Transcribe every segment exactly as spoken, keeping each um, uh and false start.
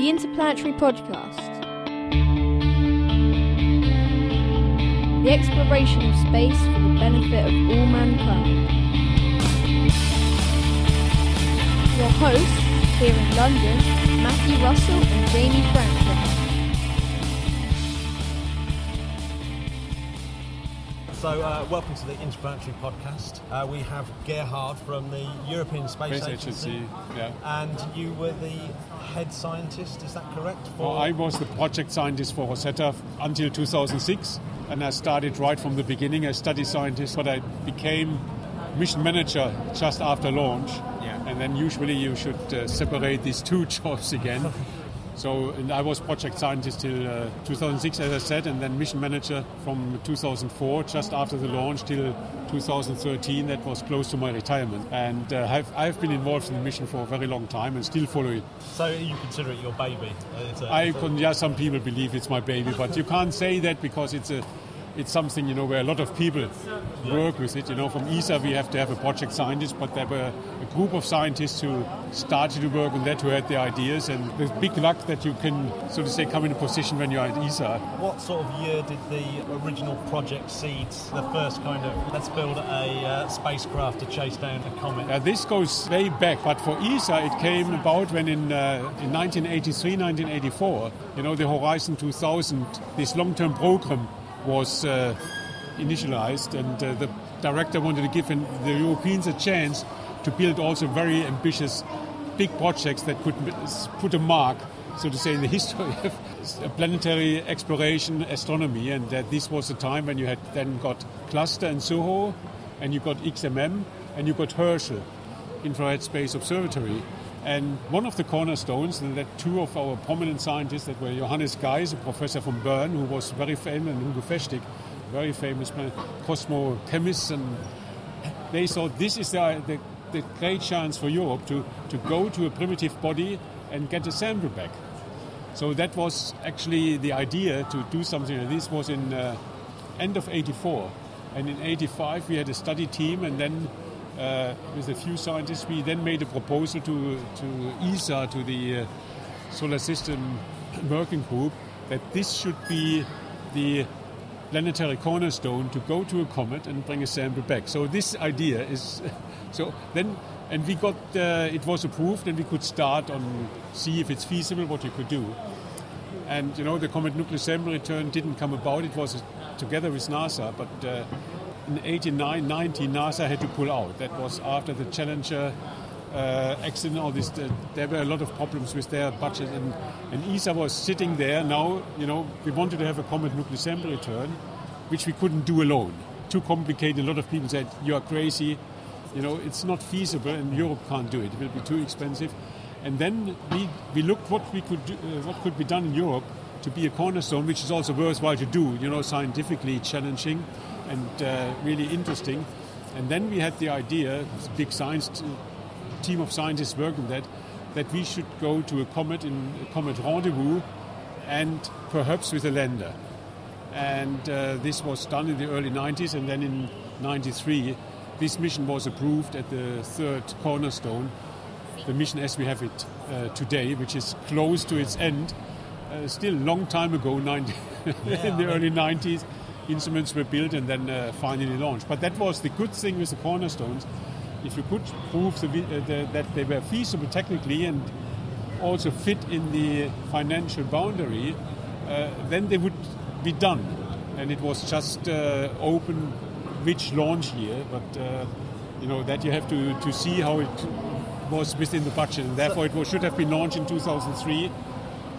the Interplanetary Podcast. The exploration of space for the benefit of all mankind. Your hosts here in London, Matthew Russell and Jamie Franklin. So, uh, welcome to the Interplanetary Podcast. Uh, we have Gerhard from the European Space, Space Agency, Agency yeah. And you were the head scientist, is that correct? Well, I was the project scientist for Rosetta until two thousand six. And I started right from the beginning. I studied scientist, but I became mission manager just after launch. Yeah. And then usually you should uh, separate these two jobs again. So and I was project scientist till uh, two thousand six, as I said, and then mission manager from two thousand four, just after the launch, till two thousand thirteen. That was close to my retirement. And uh, I've, I've been involved in the mission for a very long time and still follow it. So you consider it your baby? It's a, I can, yeah, some people believe it's my baby, but you can't say that because it's a... It's something, you know, where a lot of people work with it. You know, from E S A we have to have a project scientist, but there were a group of scientists who started to work on that, who had the ideas, and the big luck that you can, so to say, come in a position when you're at E S A. What sort of year did the original project seeds, the first kind of, let's build a uh, spacecraft to chase down a comet? Uh, this goes way back, but for E S A it came about when in, uh, in nineteen eighty-three, nineteen eighty-four, you know, the Horizon two thousand, this long-term program, was uh, initialized, and uh, the director wanted to give the Europeans a chance to build also very ambitious big projects that could put a mark, so to say, in the history of planetary exploration, astronomy. And uh, this was the time when you had then got Cluster and Soho, and you got X M M, and you got Herschel, Infrared Space Observatory. And one of the cornerstones, and that two of our prominent scientists that were Johannes Geiss, a professor from Bern, who was very famous, and Hugo Fechtig, very famous cosmochemist, and they thought this is the, the, the great chance for Europe to, to go to a primitive body and get a sample back. So that was actually the idea to do something, and this was in uh, end of eighty-four. And in eighty-five we had a study team, and then Uh, with a few scientists, we then made a proposal to, to E S A, to the uh, Solar System Working Group, that this should be the planetary cornerstone to go to a comet and bring a sample back. So this idea is... so then, and we got... Uh, it was approved, and we could start on, see if it's feasible, what you could do. And, you know, the Comet Nuclear Sample Return didn't come about. It was together with NASA, but... Uh, In eighty-nine, ninety, NASA had to pull out. That was after the Challenger uh, accident. All this, uh, there were a lot of problems with their budget, and, and E S A was sitting there. Now, you know, we wanted to have a comet nuclear sample return, which we couldn't do alone. Too complicated. A lot of people said, "You are crazy. You know, it's not feasible, and Europe can't do it. It will be too expensive." And then we we looked what we could do, uh, what could be done in Europe to be a cornerstone, which is also worthwhile to do. You know, scientifically challenging. And uh, really interesting. And then we had the idea, this big science t- team of scientists working that, that we should go to a comet in a comet rendezvous, and perhaps with a lander. And uh, this was done in the early nineties, and then in ninety-three, this mission was approved at the third cornerstone, the mission as we have it uh, today, which is close to its end. Uh, still a long time ago, ninety yeah, in the I mean- early nineties. Instruments were built and then uh, finally launched. But that was the good thing with the cornerstones. If you could prove the, uh, the, that they were feasible technically and also fit in the financial boundary, uh, then they would be done. And it was just uh, open which launch year, but uh, you know that you have to, to see how it was within the budget. And therefore it was, should have been launched in two thousand three,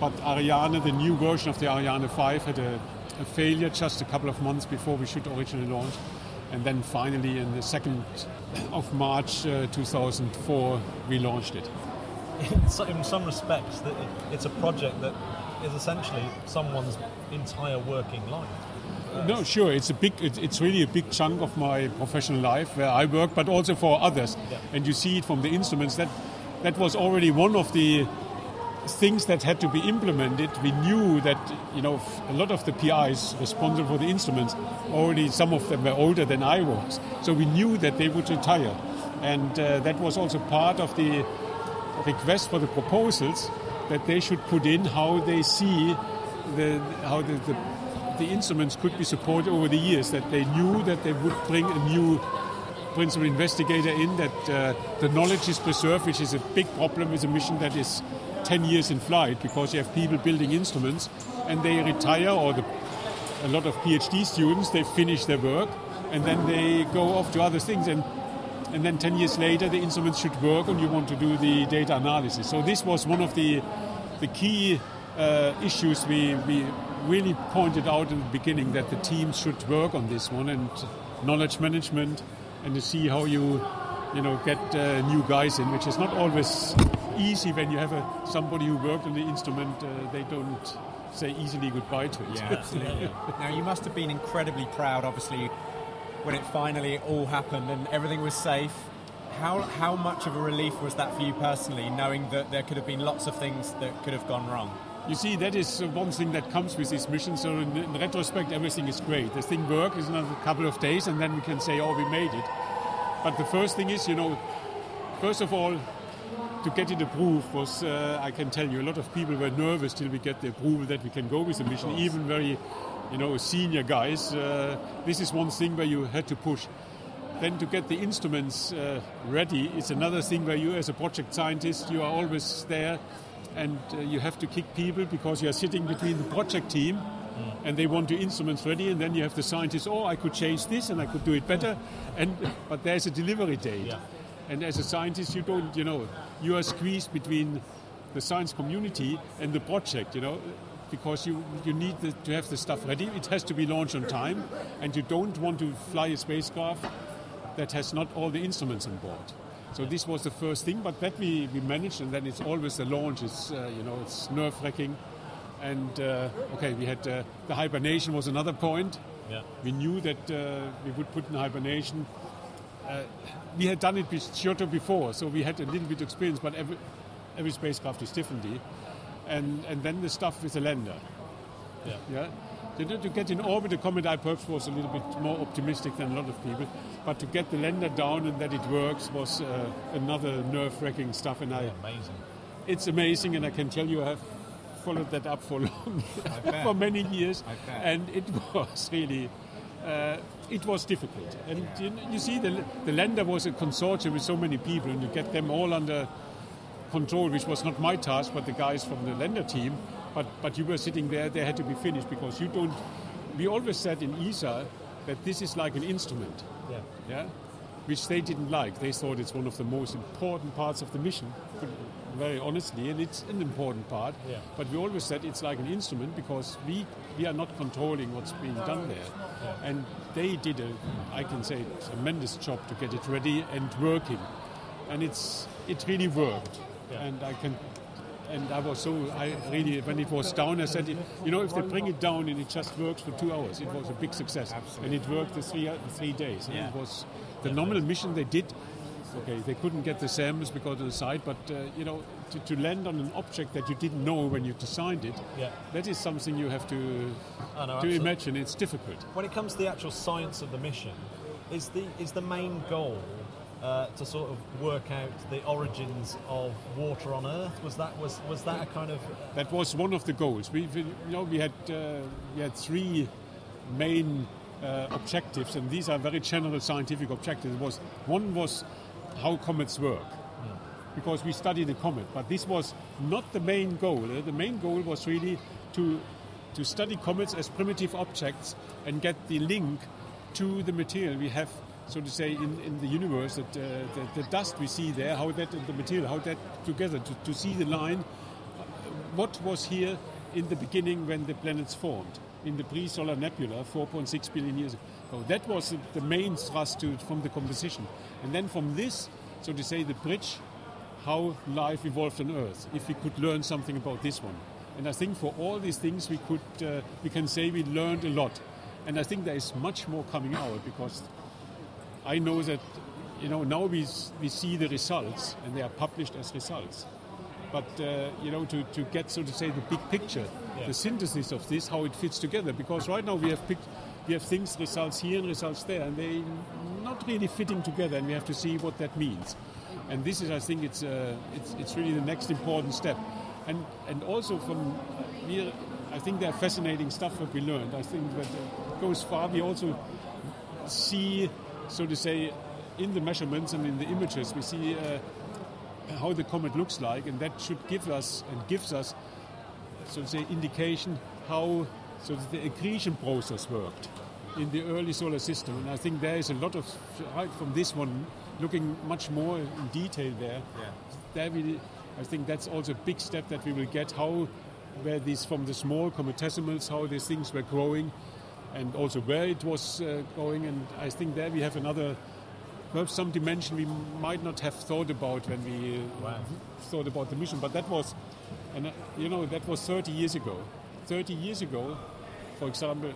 but Ariane, the new version of the Ariane five, had a a failure just a couple of months before we should originally launch. And then finally, in the second of March uh, two thousand four, we launched it. In, so, in some respects, that it, it's a project that is essentially someone's entire working life. Uh, no, sure, it's a big. It, it's really a big chunk of my professional life where I work, but also for others. Yeah. And you see it from the instruments. That that was already one of the things that had to be implemented. We knew that, you know, a lot of the P Is responsible for the instruments, already some of them were older than I was. So we knew that they would retire. And uh, that was also part of the request for the proposals, that they should put in how they see the how the, the, the instruments could be supported over the years, that they knew that they would bring a new principal investigator in, that uh, the knowledge is preserved, which is a big problem with a mission that is ten years in flight, because you have people building instruments and they retire, or the, a lot of PhD students, they finish their work and then they go off to other things, and and then ten years later the instruments should work and you want to do the data analysis. So this was one of the the key uh, issues we, we really pointed out in the beginning, that the teams should work on this one, and knowledge management, and to see how you you know, get uh, new guys in, which is not always easy when you have a, somebody who worked on the instrument, uh, they don't say easily goodbye to it. Yeah, absolutely. Now, you must have been incredibly proud, obviously, when it finally all happened and everything was safe. How how much of a relief was that for you personally, knowing that there could have been lots of things that could have gone wrong? You see, that is one thing that comes with this mission. So in, in retrospect, everything is great. The thing worked, it's another couple of days, and then we can say, oh, we made it. But the first thing is, you know, first of all, to get it approved was, uh, I can tell you, a lot of people were nervous till we get the approval that we can go with the mission, even very, you know, senior guys. Uh, this is one thing where you had to push. Then to get the instruments uh, ready is another thing where you, as a project scientist, you are always there, and uh, you have to kick people, because you are sitting between the project team mm. and they want the instruments ready, and then you have the scientists, oh, I could change this and I could do it better, and but there's a delivery date. Yeah. And as a scientist, you don't, you know, you are squeezed between the science community and the project, you know, because you, you need the, to have the stuff ready. It has to be launched on time, and you don't want to fly a spacecraft that has not all the instruments on board. So this was the first thing, but that we, we managed, and then it's always the launch. It's, uh, you know, it's nerve-wracking. And, uh, okay, we had uh, the hibernation was another point. Yeah. We knew that uh, we would put in hibernation. Uh, we had done it with Kyoto before, so we had a little bit of experience, but every, every spacecraft is differently. And and then the stuff with the lander. Yeah. yeah? To, to get in orbit, the comet I perhaps was a little bit more optimistic than a lot of people, but to get the lander down and that it works was uh, another nerve-wracking stuff. And I, amazing. It's amazing, and I can tell you I have followed that up for long, for many years, and it was really... Uh, it was difficult, and you, you see the, the lander was a consortium with so many people, and to get them all under control, which was not my task but the guys from the lander team, but but you were sitting there, they had to be finished, because you don't we always said in E S A that this is like an instrument, yeah, yeah, which they didn't like. They thought it's one of the most important parts of the mission, very honestly, and it's an important part, yeah. But we always said it's like an instrument, because we we are not controlling what's being done there, yeah. And they did a, I can say, a tremendous job to get it ready and working, and it's it really worked, yeah. And I can and I was so I really when it was down, I said, it, you know, if they bring it down and it just works for two hours, it was a big success. Absolutely. And it worked the three the three days, and yeah. It was the nominal mission they did. Okay, they couldn't get the samples because of the site, but uh, you know, to, to land on an object that you didn't know when you designed it, yeah. That is something you have to oh, no, to imagine. It's difficult. When it comes to the actual science of the mission, is the is the main goal uh, to sort of work out the origins of water on Earth? Was that was was that a kind of uh... that was one of the goals. We, we you know we had uh, we had three main uh, objectives, and these are very general scientific objectives. It was one was how comets work, yeah. Because we studied the comet, but this was not the main goal. The main goal was really to to study comets as primitive objects and get the link to the material we have, so to say, in, in the universe, that uh, the, the dust we see there, how that and the material, how that together, to, to see the line, what was here in the beginning when the planets formed, in the pre-Solar Nebula four point six billion years ago. So that was the main thrust to, from the composition. And then from this, so to say, the bridge, how life evolved on Earth, if we could learn something about this one. And I think for all these things, we could, uh, we can say we learned a lot. And I think there is much more coming out, because I know that, you know, now we, we see the results, and they are published as results. But, uh, you know, to, to get, so to say, the big picture, yeah. The synthesis of this, how it fits together. Because right now we have picked, we have things, results here and results there, and they're not really fitting together, and we have to see what that means. And this is, I think, it's, uh, it's, it's really the next important step. and and also from here, I think there are fascinating stuff that we learned. I think that uh, goes far. We also see, so to say, in the measurements and in the images, we see uh, how the comet looks like, and that should give us and gives us, so to say, indication how so the accretion process worked in the early solar system. And I think there is a lot of, right from this one, looking much more in detail there. Yeah. There we, I think that's also a big step that we will get, how where these, from the small cometesimals, how these things were growing, and also where it was uh, going. And I think there we have another, perhaps some dimension we might not have thought about when we uh, wow. thought about the mission. But that was, and uh, you know, that was thirty years ago. thirty years ago, for example,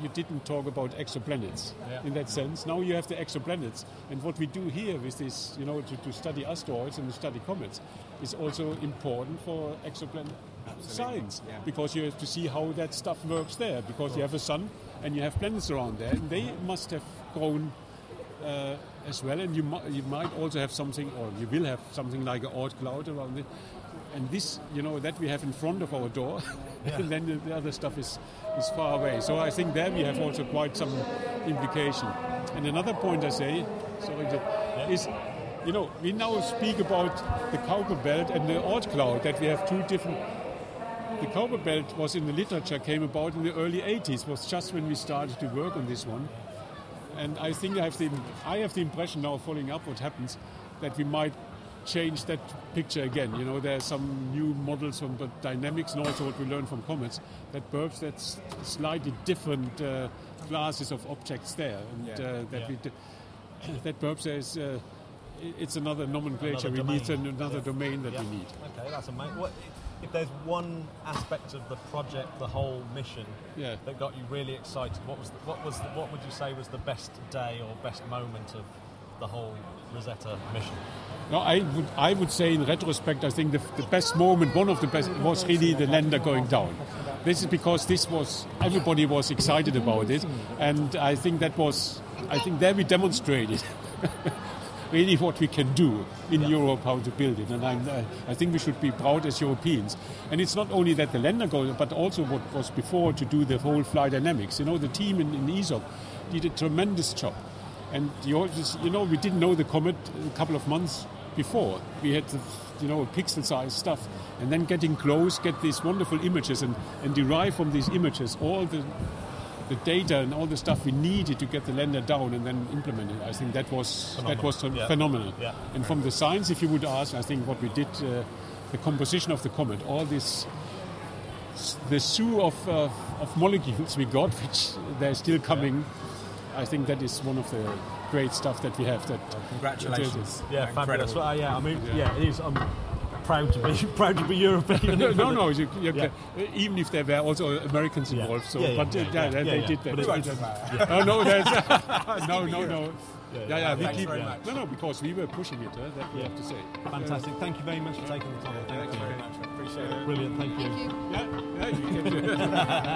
you didn't talk about exoplanets yeah. in that sense. Now you have the exoplanets. And what we do here with this, you know, to, to study asteroids and to study comets is also important for exoplanet Absolutely. science. Yeah. Because you have to see how that stuff works there. Because you have a sun and you have planets around there. And they must have grown uh, as well. And you, mu- you might also have something, or you will have something like an Oort cloud around it. And this, you know, that we have in front of our door, yeah. and then the other stuff is, is far away. So I think there we have also quite some implication. And another point I say, sorry, yeah. is, you know, we now speak about the Kuiper Belt and the Oort Cloud, that we have two different... The Kuiper Belt was in the literature, came about in the early eighties, was just when we started to work on this one. And I think I have the, I have the impression now, following up what happens, that we might change that picture again. You know, there are some new models from the dynamics and also what we learn from comets, that perhaps that's slightly different uh, classes of objects there, and yeah, uh, that yeah. we d- that perhaps there's uh, it's another nomenclature another we need, and another yeah. domain that yeah. we need. Okay, that's amazing. What, if there's one aspect of the project, the whole mission, yeah. that got you really excited, what was the, what was the, what would you say was the best day or best moment of the whole Rosetta mission? No, I would I would say in retrospect, I think the, the best moment, one of the best, was really the lander going down. This is because this was, everybody was excited about it, and I think that was, I think there we demonstrated really what we can do in yeah. Europe, how to build it, and I, I think we should be proud as Europeans. And it's not only that the lander goes, but also what was before, to do the whole flight dynamics. You know, the team in, in ESOC did a tremendous job. And you know, we didn't know the comet a couple of months before. We had, you know, pixel-sized stuff, and then getting close, get these wonderful images, and, and derive from these images all the the data and all the stuff we needed to get the lander down and then implement it. I think that was phenomenal. That was yeah. phenomenal. Yeah. And from the science, if you would ask, I think what we did, uh, the composition of the comet, all this, the zoo of uh, of molecules we got, which they're still coming. Yeah. I think that is one of the great stuff that we have. That well, congratulations! Yeah, fabulous. Well, uh, yeah, I mean, yeah. yeah, it is. I'm proud to be proud to be European. no, no, no. You, you yeah. can, even if there were also Americans involved, so yeah, yeah, but yeah, yeah, yeah, yeah, they yeah. did that. But but yeah. Oh no, that's, no, no, no. Yeah, yeah. yeah, yeah we keep, very yeah. much. No, no, because we were pushing it. Huh, that we yeah. have to say. Fantastic. Uh, Thank you very much for taking the time. Yeah, thank you very much. I appreciate it. Brilliant. Thank you. Thank you. Yeah. yeah you